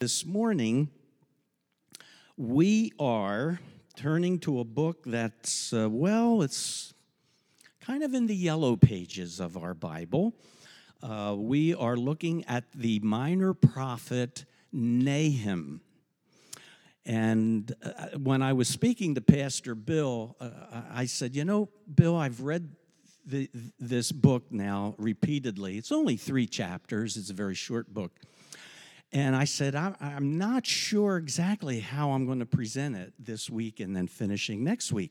This morning, we are turning to a book that's, it's kind of in the yellow pages of our Bible. We are looking at the minor prophet Nahum. And when I was speaking to Pastor Bill, I said, Bill, I've read this book now repeatedly. It's only 3 chapters. It's a very short book. And I said, I'm not sure exactly how I'm going to present it this week and then finishing next week.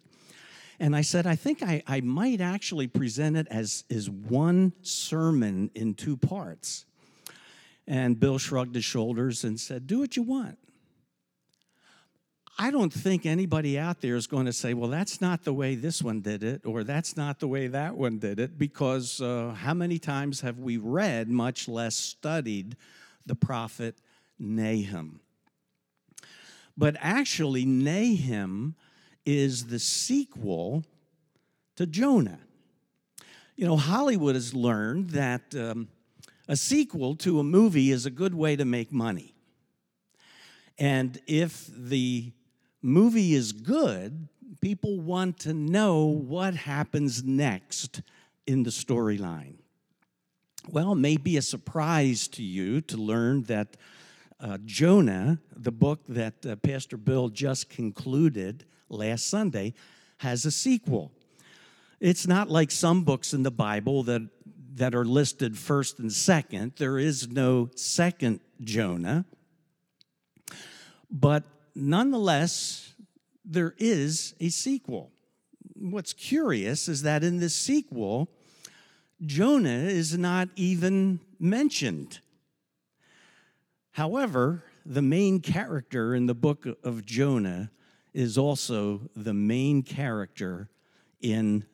And I said, I think I might actually present it as one sermon in 2 parts. And Bill shrugged his shoulders and said, do what you want. I don't think anybody out there is going to say, well, that's not the way this one did it, or that's not the way that one did it, because how many times have we read, much less studied, the prophet Nahum? But actually, Nahum is the sequel to Jonah. Hollywood has learned that a sequel to a movie is a good way to make money. And if the movie is good, people want to know what happens next in the storyline. Well, it may be a surprise to you to learn that Jonah, the book that Pastor Bill just concluded last Sunday, has a sequel. It's not like some books in the Bible that are listed first and second. There is no second Jonah. But nonetheless, there is a sequel. What's curious is that in this sequel, Jonah is not even mentioned. However, the main character in the book of Jonah is also the main character in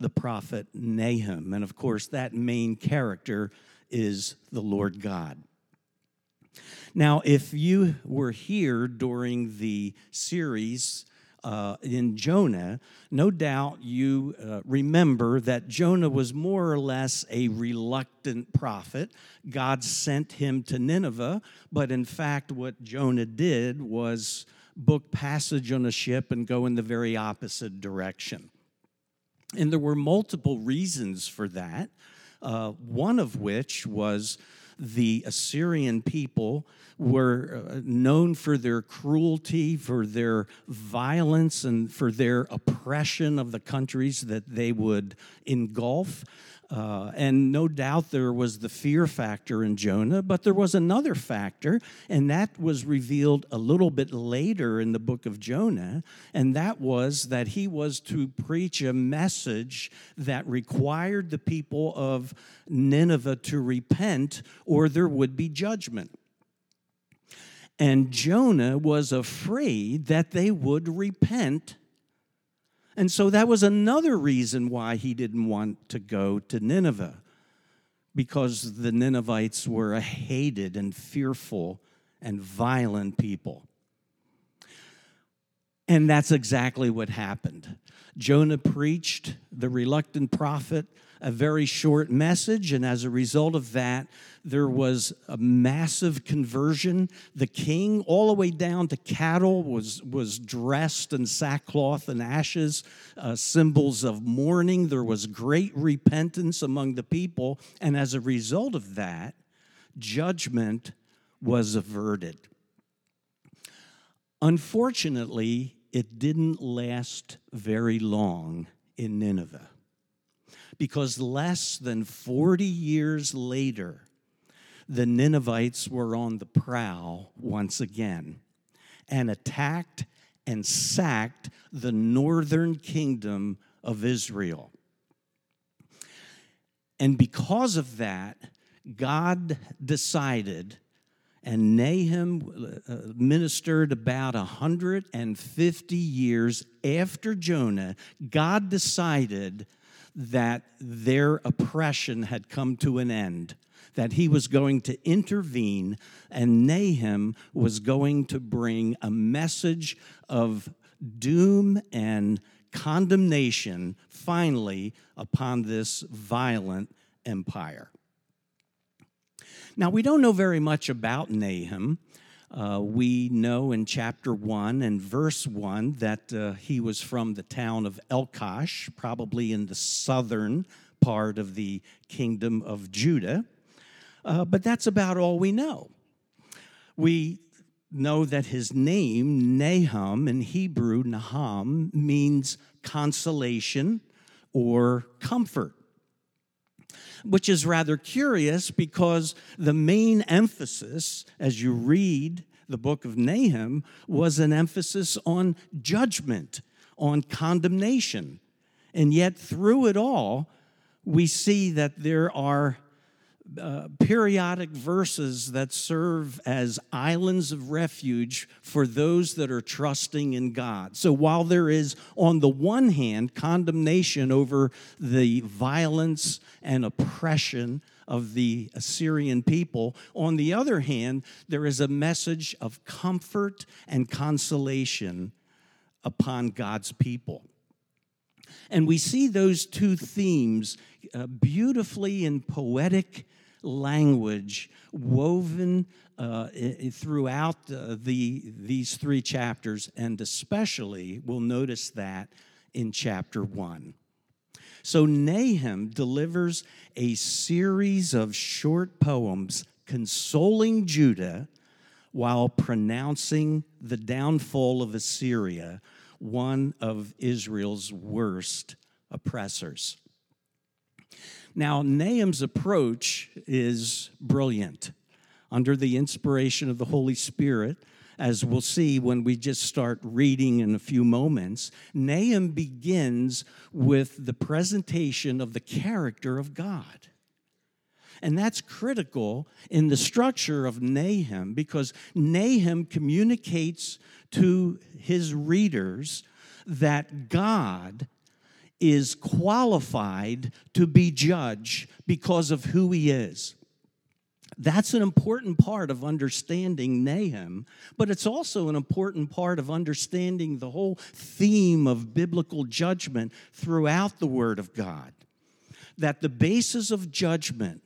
the prophet Nahum. And of course, that main character is the Lord God. Now, if you were here during the series in Jonah, no doubt you remember that Jonah was more or less a reluctant prophet. God sent him to Nineveh, but in fact what Jonah did was book passage on a ship and go in the very opposite direction. And there were multiple reasons for that, one of which was the Assyrian people were known for their cruelty, for their violence, and for their oppression of the countries that they would engulf. And no doubt there was the fear factor in Jonah, but there was another factor, and that was revealed a little bit later in the book of Jonah, and that was that he was to preach a message that required the people of Nineveh to repent, or there would be judgment. And Jonah was afraid that they would repent. And so that was another reason why he didn't want to go to Nineveh, because the Ninevites were a hated and fearful and violent people. And that's exactly what happened. Jonah preached, the reluctant prophet, a very short message, and as a result of that, there was a massive conversion. The king, all the way down to cattle, was dressed in sackcloth and ashes, symbols of mourning. There was great repentance among the people, and as a result of that, judgment was averted. Unfortunately, it didn't last very long in Nineveh, because less than 40 years later, the Ninevites were on the prowl once again and attacked and sacked the northern kingdom of Israel. And because of that, God decided, and Nahum ministered about 150 years after Jonah, God decided that their oppression had come to an end, that he was going to intervene, and Nahum was going to bring a message of doom and condemnation finally upon this violent empire. Now, we don't know very much about Nahum. We know in chapter 1 and verse 1 that he was from the town of Elkosh, probably in the southern part of the kingdom of Judah. But that's about all we know. We know that his name, Nahum, in Hebrew, Nahum, means consolation or comfort, which is rather curious because the main emphasis, as you read the book of Nahum, was an emphasis on judgment, on condemnation. And yet through it all, we see that there are periodic verses that serve as islands of refuge for those that are trusting in God. So while there is, on the one hand, condemnation over the violence and oppression of the Assyrian people, on the other hand, there is a message of comfort and consolation upon God's people. And we see those two themes beautifully in poetic language woven throughout these three chapters, and especially we'll notice that in chapter 1. So Nahum delivers a series of short poems consoling Judah while pronouncing the downfall of Assyria, one of Israel's worst oppressors. Now, Nahum's approach is brilliant. Under the inspiration of the Holy Spirit, as we'll see when we just start reading in a few moments, Nahum begins with the presentation of the character of God. And that's critical in the structure of Nahum, because Nahum communicates to his readers that God is qualified to be judge because of who he is. That's an important part of understanding Nahum, but it's also an important part of understanding the whole theme of biblical judgment throughout the Word of God, that the basis of judgment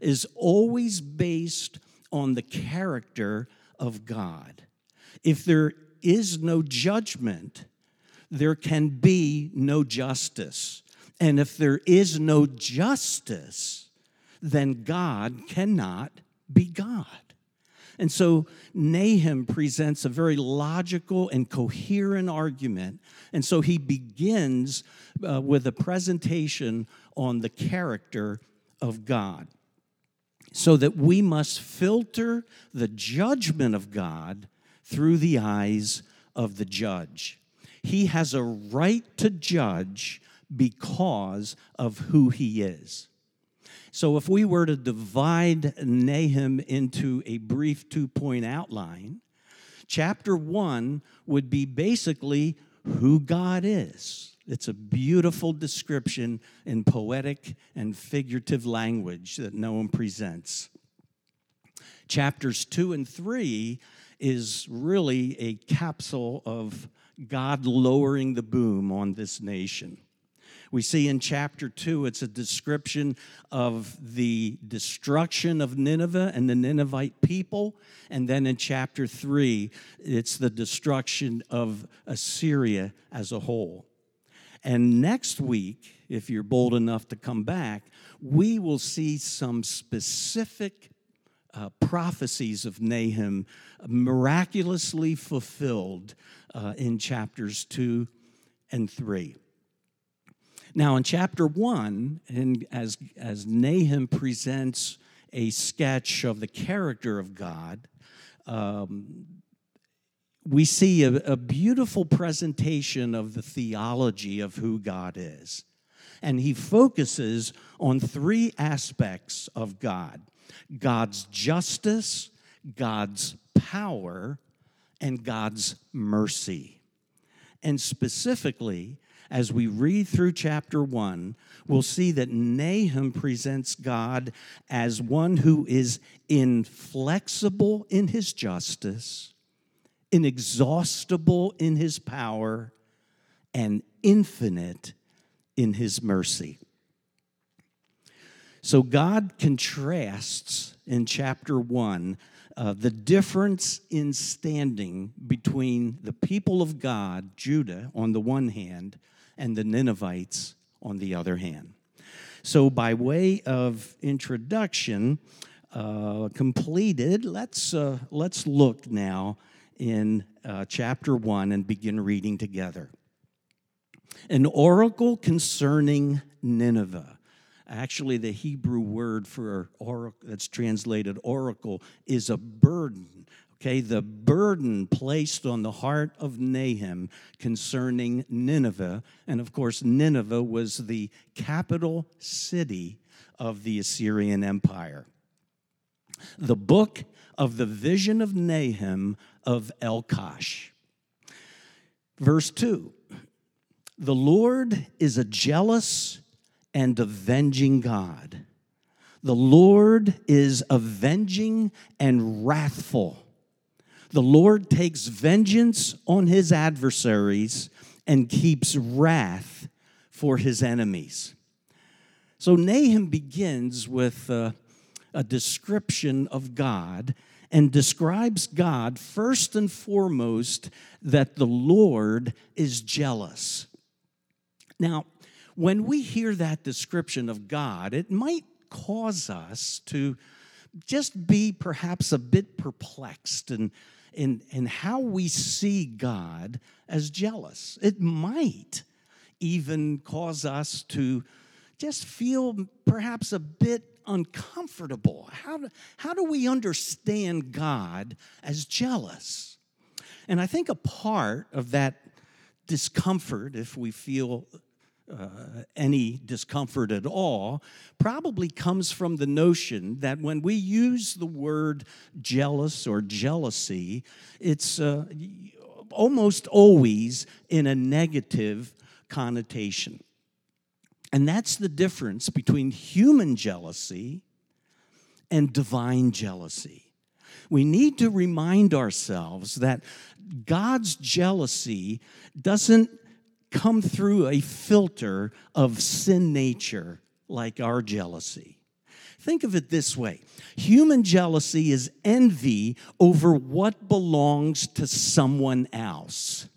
is always based on the character of God. If there is no judgment, there can be no justice. And if there is no justice, then God cannot be God. And so Nahum presents a very logical and coherent argument. And so he begins with a presentation on the character of God, so that we must filter the judgment of God through the eyes of the judge. He has a right to judge because of who he is. So if we were to divide Nahum into a brief two-point outline, chapter 1 would be basically who God is. It's a beautiful description in poetic and figurative language that Nahum presents. Chapters 2 and 3 is really a capsule of God lowering the boom on this nation. We see in chapter 2, it's a description of the destruction of Nineveh and the Ninevite people. And then in chapter 3, it's the destruction of Assyria as a whole. And next week, if you're bold enough to come back, we will see some specific prophecies of Nahum miraculously fulfilled in chapters 2 and 3. Now, in chapter 1, and as Nahum presents a sketch of the character of God, we see a beautiful presentation of the theology of who God is. And he focuses on three aspects of God: God's justice, God's power, and God's mercy. And specifically, as we read through chapter 1, we'll see that Nahum presents God as one who is inflexible in his justice, inexhaustible in his power, and infinite in his mercy. So God contrasts in chapter 1 the difference in standing between the people of God, Judah, on the one hand, and the Ninevites on the other hand. So by way of introduction completed, let's look now in chapter 1 and begin reading together. An oracle concerning Nineveh. Actually, the Hebrew word for oracle, that's translated oracle, is a burden. Okay, the burden placed on the heart of Nahum concerning Nineveh. And of course, Nineveh was the capital city of the Assyrian Empire. The book of the vision of Nahum of Elkosh. Verse 2, the Lord is a jealous and avenging God. The Lord is avenging and wrathful. The Lord takes vengeance on his adversaries and keeps wrath for his enemies. So Nahum begins with a description of God and describes God first and foremost that the Lord is jealous. Now, when we hear that description of God, it might cause us to just be perhaps a bit perplexed in how we see God as jealous. It might even cause us to just feel perhaps a bit uncomfortable. How do we understand God as jealous? And I think a part of that discomfort, if we feel any discomfort at all, probably comes from the notion that when we use the word jealous or jealousy, it's almost always in a negative connotation. And that's the difference between human jealousy and divine jealousy. We need to remind ourselves that God's jealousy doesn't come through a filter of sin nature like our jealousy. Think of it this way. Human jealousy is envy over what belongs to someone else.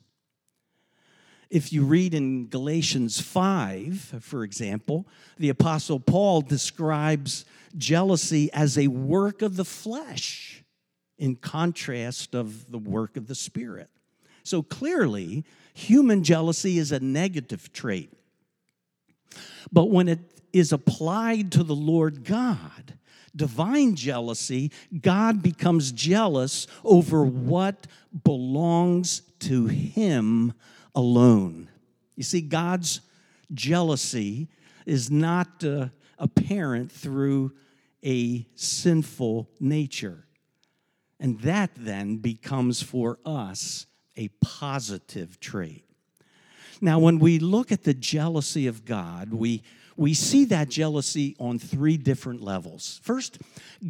If you read in Galatians 5, for example, the Apostle Paul describes jealousy as a work of the flesh in contrast of the work of the Spirit. So clearly, human jealousy is a negative trait. But when it is applied to the Lord God, divine jealousy, God becomes jealous over what belongs to him alone. You see, God's jealousy is not apparent through a sinful nature. And that then becomes for us a positive trait. Now, when we look at the jealousy of God, we see that jealousy on three different levels. First,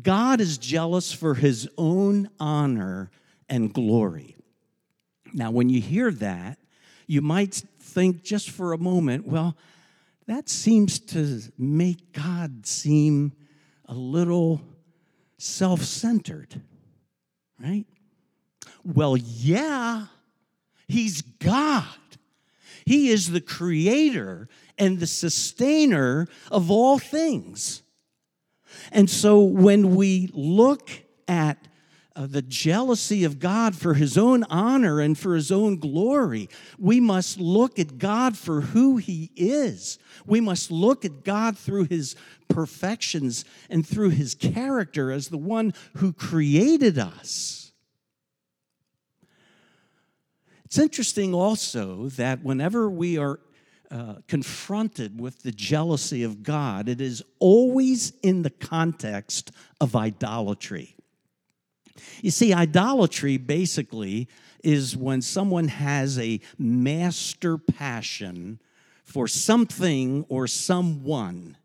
God is jealous for his own honor and glory. Now, when you hear that, you might think just for a moment, well, that seems to make God seem a little self-centered, right? Well, yeah, he's God. He is the creator and the sustainer of all things. And so when we look at the jealousy of God for his own honor and for his own glory, we must look at God for who he is. We must look at God through his perfections and through his character as the one who created us. It's interesting also that whenever we are confronted with the jealousy of God, it is always in the context of idolatry. You see, idolatry basically is when someone has a master passion for something or someone.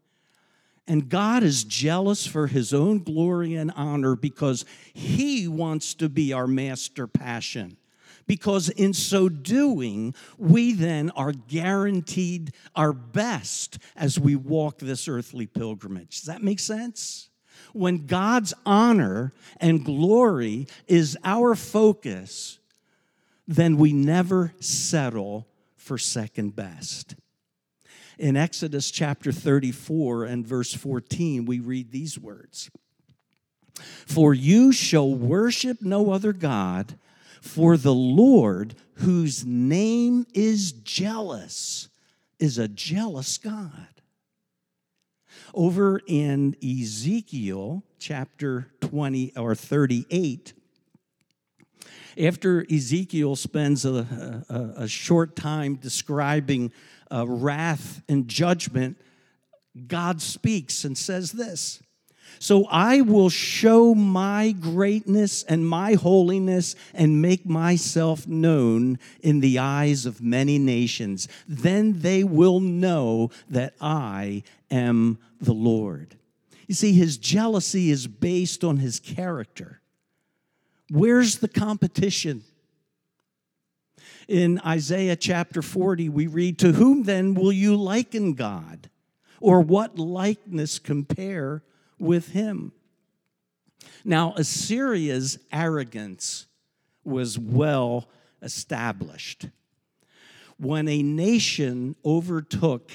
And God is jealous for his own glory and honor because he wants to be our master passion. Because in so doing, we then are guaranteed our best as we walk this earthly pilgrimage. Does that make sense? when God's honor and glory is our focus, then we never settle for second best. In Exodus chapter 34 and verse 14, we read these words. For you shall worship no other God, for the Lord, whose name is jealous, is a jealous God. Over in Ezekiel chapter 20 or 38, after Ezekiel spends a short time describing wrath and judgment, God speaks and says this. So I will show my greatness and my holiness and make myself known in the eyes of many nations. Then they will know that I am the Lord. You see, his jealousy is based on his character. Where's the competition? In Isaiah chapter 40, we read, to whom then will you liken God? Or what likeness compare with him? Now, Assyria's arrogance was well established. When a nation overtook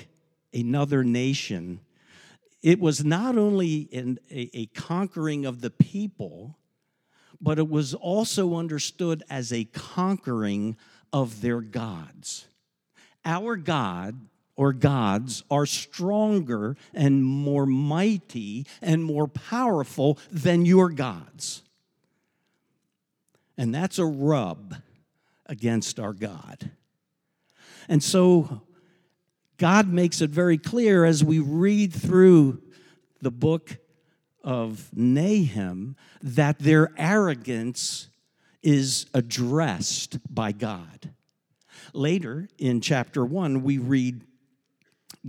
another nation, it was not only a conquering of the people, but it was also understood as a conquering of their gods. Our God, or gods, are stronger and more mighty and more powerful than your gods. And that's a rub against our God. And so God makes it very clear as we read through the book of Nahum that their arrogance is addressed by God. Later in chapter 1, we read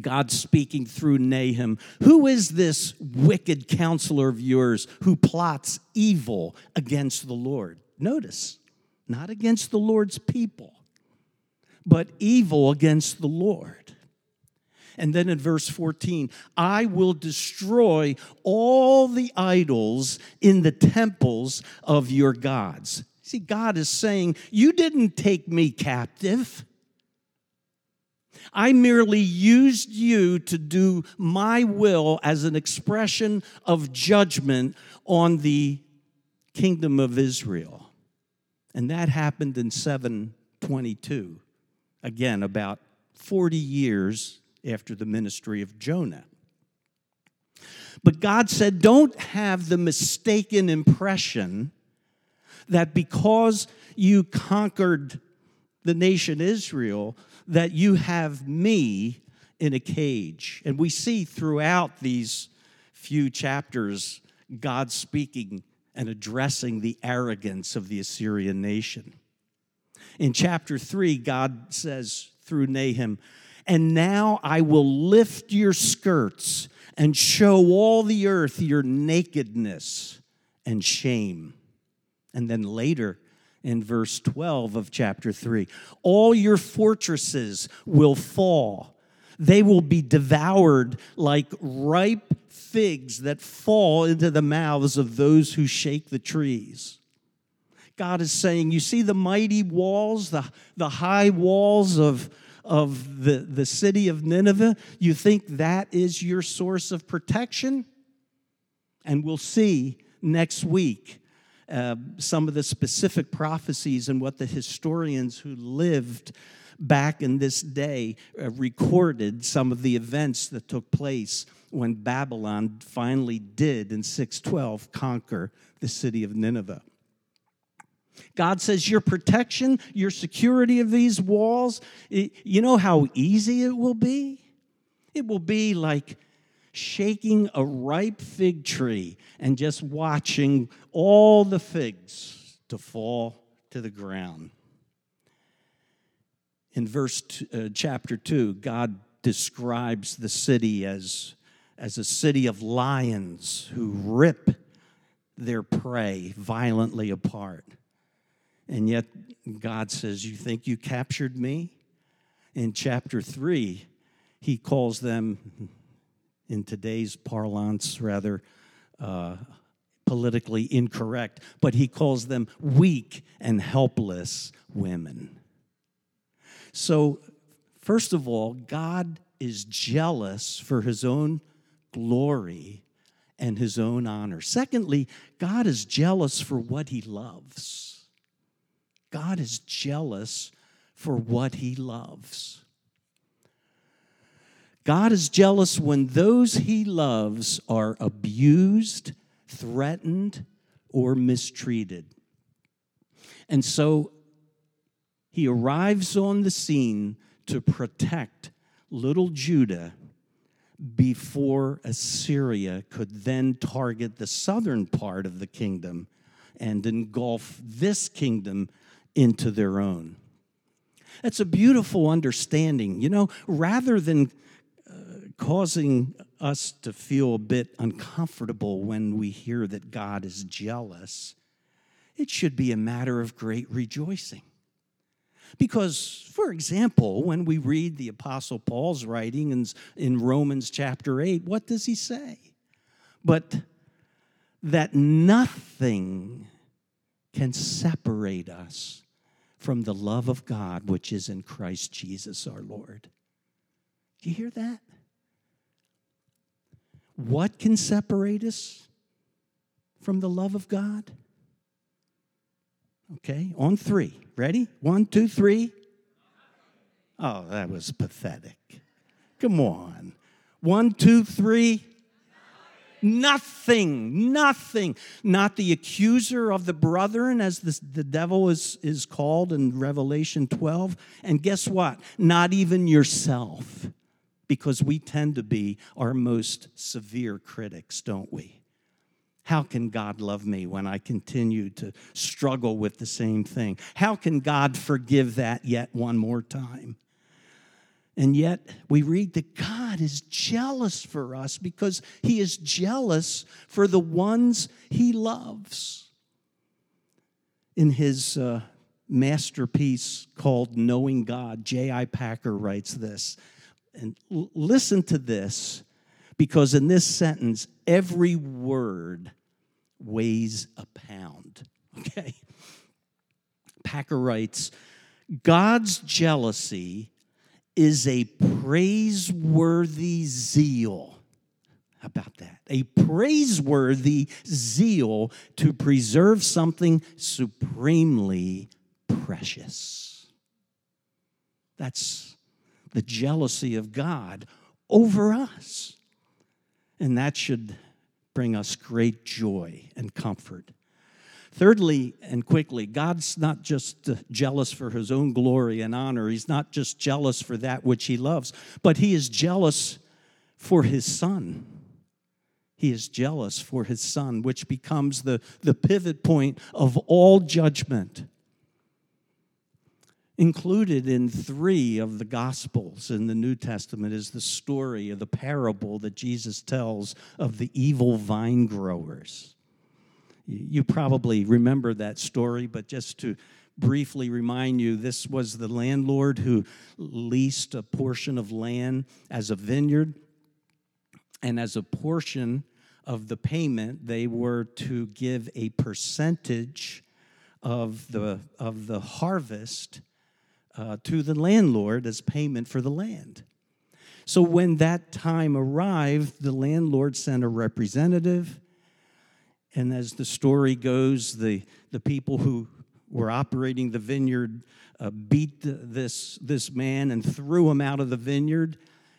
God speaking through Nahum, who is this wicked counselor of yours who plots evil against the Lord? Notice, not against the Lord's people, but evil against the Lord. And then in verse 14, I will destroy all the idols in the temples of your gods. See, God is saying, you didn't take me captive. I merely used you to do my will as an expression of judgment on the kingdom of Israel. And that happened in 722, again, about 40 years after the ministry of Jonah. But God said, don't have the mistaken impression that because you conquered the nation Israel, that you have me in a cage. And we see throughout these few chapters, God speaking and addressing the arrogance of the Assyrian nation. In chapter 3, God says through Nahum, and now I will lift your skirts and show all the earth your nakedness and shame. And then later, in verse 12 of chapter 3, all your fortresses will fall. They will be devoured like ripe figs that fall into the mouths of those who shake the trees. God is saying, you see the mighty walls, the high walls of the city of Nineveh? You think that is your source of protection? And we'll see next week some of the specific prophecies and what the historians who lived back in this day recorded some of the events that took place when Babylon finally did in 612 conquer the city of Nineveh. God says your protection, your security of these walls, you know how easy it will be? It will be like shaking a ripe fig tree and just watching all the figs to fall to the ground. In chapter 2, God describes the city as a city of lions who rip their prey violently apart. And yet God says, you think you captured me? In chapter 3, he calls them, in today's parlance, rather, politically incorrect, but he calls them weak and helpless women. So, first of all, God is jealous for his own glory and his own honor. Secondly, God is jealous for what he loves. God is jealous for what he loves. God is jealous when those he loves are abused, threatened, or mistreated. And so he arrives on the scene to protect little Judah before Assyria could then target the southern part of the kingdom and engulf this kingdom into their own. That's a beautiful understanding. You know, rather than causing us to feel a bit uncomfortable when we hear that God is jealous, it should be a matter of great rejoicing. Because, for example, when we read the Apostle Paul's writings in Romans chapter 8, what does he say? But that nothing can separate us from the love of God, which is in Christ Jesus our Lord. Do you hear that? What can separate us from the love of God? Okay, on three. Ready? 1, 2, 3. Oh, that was pathetic. Come on. 1, 2, 3. Nothing. Not the accuser of the brethren, as the devil is called in Revelation 12. And guess what? Not even yourself. Because we tend to be our most severe critics, don't we? How can God love me when I continue to struggle with the same thing? How can God forgive that yet one more time? And yet we read that God is jealous for us because he is jealous for the ones he loves. In his masterpiece called Knowing God, J.I. Packer writes this. And listen to this, because in this sentence, every word weighs a pound, okay? Packer writes, God's jealousy is a praiseworthy zeal. How about that? A praiseworthy zeal to preserve something supremely precious. That's the jealousy of God over us. And that should bring us great joy and comfort. Thirdly, and quickly, God's not just jealous for his own glory and honor. He's not just jealous for that which he loves, but he is jealous for his son. He is jealous for his son, which becomes the pivot point of all judgment. Included in 3 of the Gospels in the New Testament is the story of the parable that Jesus tells of the evil vine growers. You probably remember that story, but just to briefly remind you, this was the landlord who leased a portion of land as a vineyard, and as a portion of the payment, they were to give a percentage of the harvest to the landlord as payment for the land. So when that time arrived, the landlord sent a representative, and as the story goes, the people who were operating the vineyard beat this man and threw him out of the vineyard,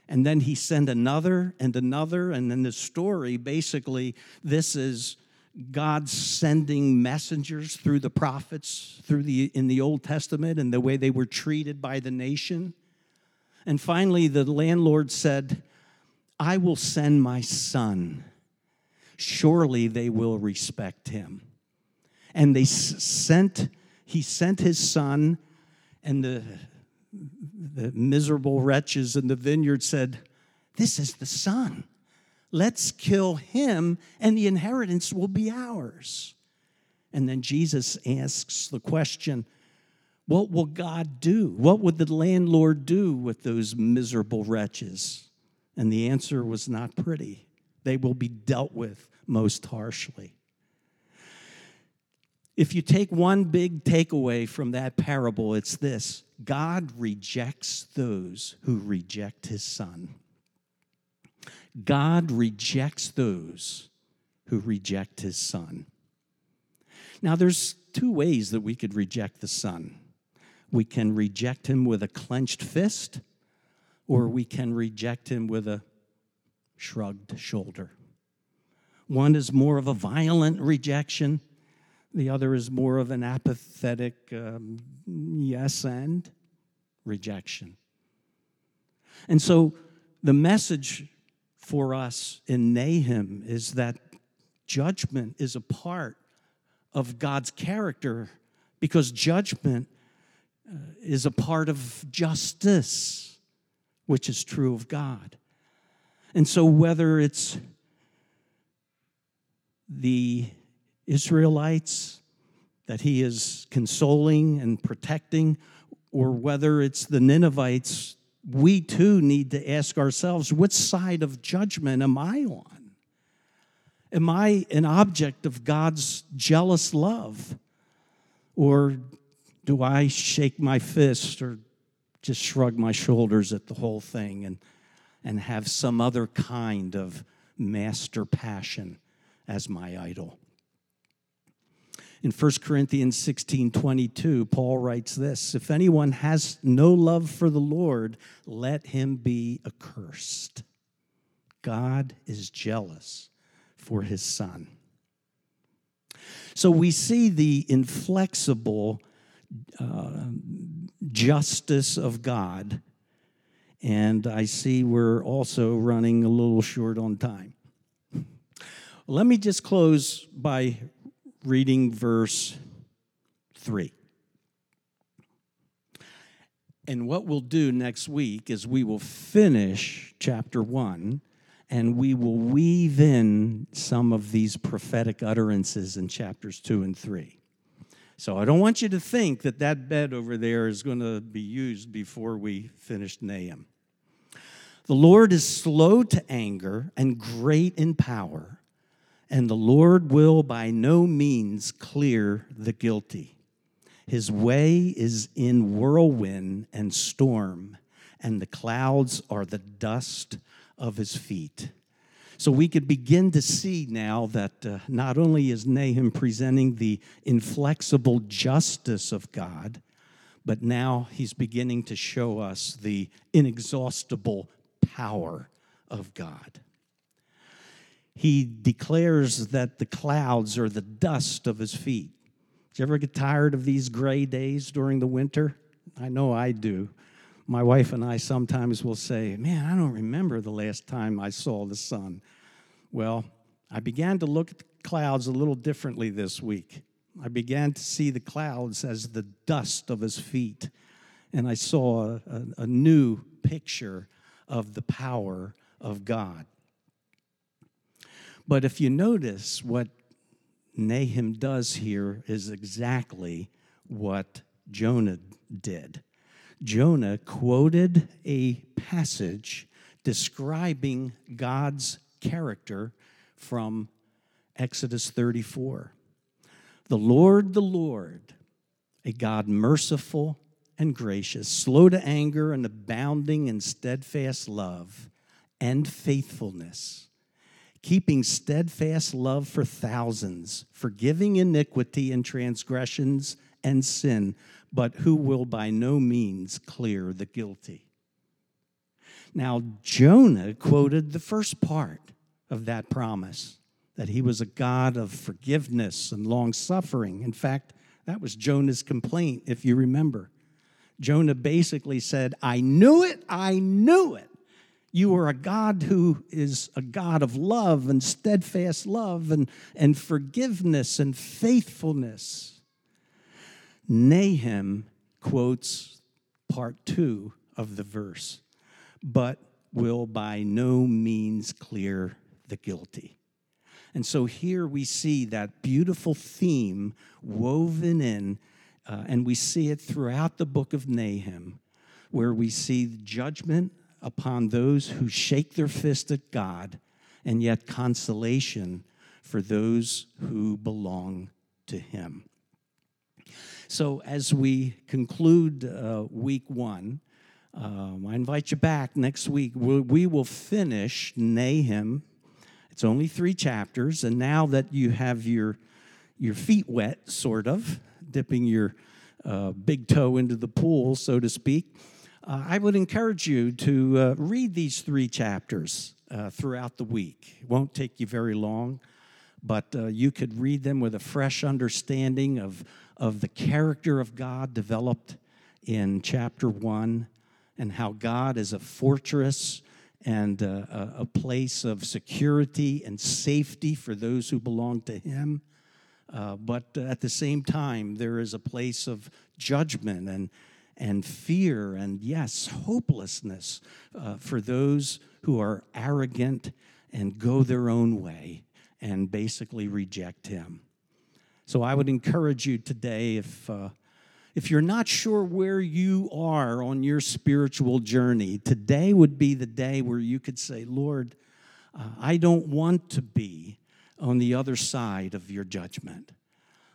and then he sent another, and then the story, basically, this is God sending messengers through the prophets in the Old Testament and the way they were treated by the nation. And finally, the landlord said, I will send my son. Surely they will respect him. And he sent his son, and the miserable wretches in the vineyard said, this is the son. Let's kill him, and the inheritance will be ours. And then Jesus asks the question, what will God do? What would the landlord do with those miserable wretches? And the answer was not pretty. They will be dealt with most harshly. If you take one big takeaway from that parable, it's this: God rejects those who reject his son. God rejects those who reject his son. Now, there's two ways that we could reject the son. We can reject him with a clenched fist, or we can reject him with a shrugged shoulder. One is more of a violent rejection. The other is more of an apathetic yes and rejection. And so the message for us in Nahum is that judgment is a part of God's character, because judgment is a part of justice, which is true of God. And so whether it's the Israelites that he is consoling and protecting, or whether it's the Ninevites, we too need to ask ourselves, which side of judgment am I on? Am I an object of God's jealous love? Or do I shake my fist or just shrug my shoulders at the whole thing and have some other kind of master passion as my idol? In 1 Corinthians 16:22, Paul writes this: if anyone has no love for the Lord, let him be accursed. God is jealous for his son. So we see the inflexible justice of God, and I see we're also running a little short on time. Let me just close by reading verse 3. And what we'll do next week is we will finish chapter 1, and we will weave in some of these prophetic utterances in chapters 2 and 3. So I don't want you to think that that bed over there is going to be used before we finish Nahum. The Lord is slow to anger and great in power, and the Lord will by no means clear the guilty. His way is in whirlwind and storm, and the clouds are the dust of his feet. So we could begin to see now that not only is Nahum presenting the inflexible justice of God, but now he's beginning to show us the inexhaustible power of God. He declares that the clouds are the dust of his feet. Did you ever get tired of these gray days during the winter? I know I do. My wife and I sometimes will say, man, I don't remember the last time I saw the sun. Well, I began to look at the clouds a little differently this week. I began to see the clouds as the dust of his feet. And I saw a new picture of the power of God. But if you notice, what Nahum does here is exactly what Jonah did. Jonah quoted a passage describing God's character from Exodus 34. The Lord, a God merciful and gracious, slow to anger and abounding in steadfast love and faithfulness, keeping steadfast love for thousands, forgiving iniquity and transgressions and sin, but who will by no means clear the guilty. Now, Jonah quoted the first part of that promise, that he was a God of forgiveness and long-suffering. In fact, that was Jonah's complaint, if you remember. Jonah basically said, I knew it. You are a God who is a God of love and steadfast love and forgiveness and faithfulness. Nahum quotes part 2 of the verse, but will by no means clear the guilty. And so here we see that beautiful theme woven in, and we see it throughout the book of Nahum, where we see the judgment upon those who shake their fist at God, and yet consolation for those who belong to him. So as we conclude week one, I invite you back next week. We will finish Nahum. It's only 3 chapters, and now that you have your feet wet, sort of, dipping your big toe into the pool, so to speak, I would encourage you to read these 3 chapters throughout the week. It won't take you very long, but you could read them with a fresh understanding of the character of God developed in chapter 1 and how God is a fortress and a place of security and safety for those who belong to him. But at the same time, there is a place of judgment and fear and, yes, hopelessness for those who are arrogant and go their own way and basically reject him. So I would encourage you today, if you're not sure where you are on your spiritual journey, today would be the day where you could say, Lord, I don't want to be on the other side of your judgment.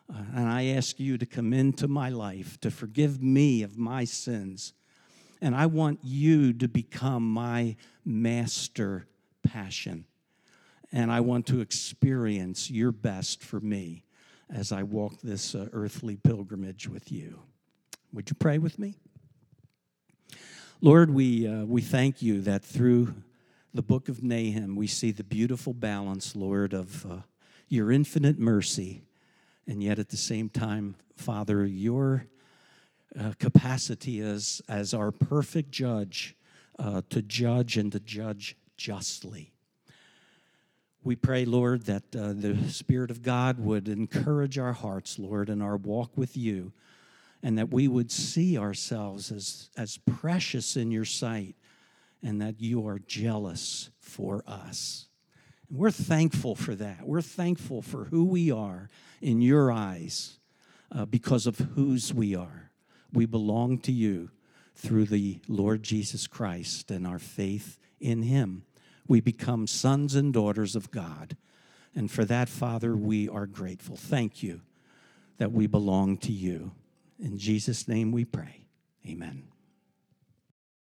And I ask you to come into my life, to forgive me of my sins. And I want you to become my master passion. And I want to experience your best for me as I walk this earthly pilgrimage with you. Would you pray with me? Lord, we thank you that through the book of Nahum, we see the beautiful balance, Lord, of your infinite mercy, and yet at the same time, Father, your capacity as our perfect judge to judge and to judge justly. We pray, Lord, that the Spirit of God would encourage our hearts, Lord, in our walk with you, and that we would see ourselves as precious in your sight, and that you are jealous for us. And we're thankful for that. We're thankful for who we are in your eyes because of whose we are. We belong to you through the Lord Jesus Christ and our faith in him. We become sons and daughters of God. And for that, Father, we are grateful. Thank you that we belong to you. In Jesus' name we pray. Amen.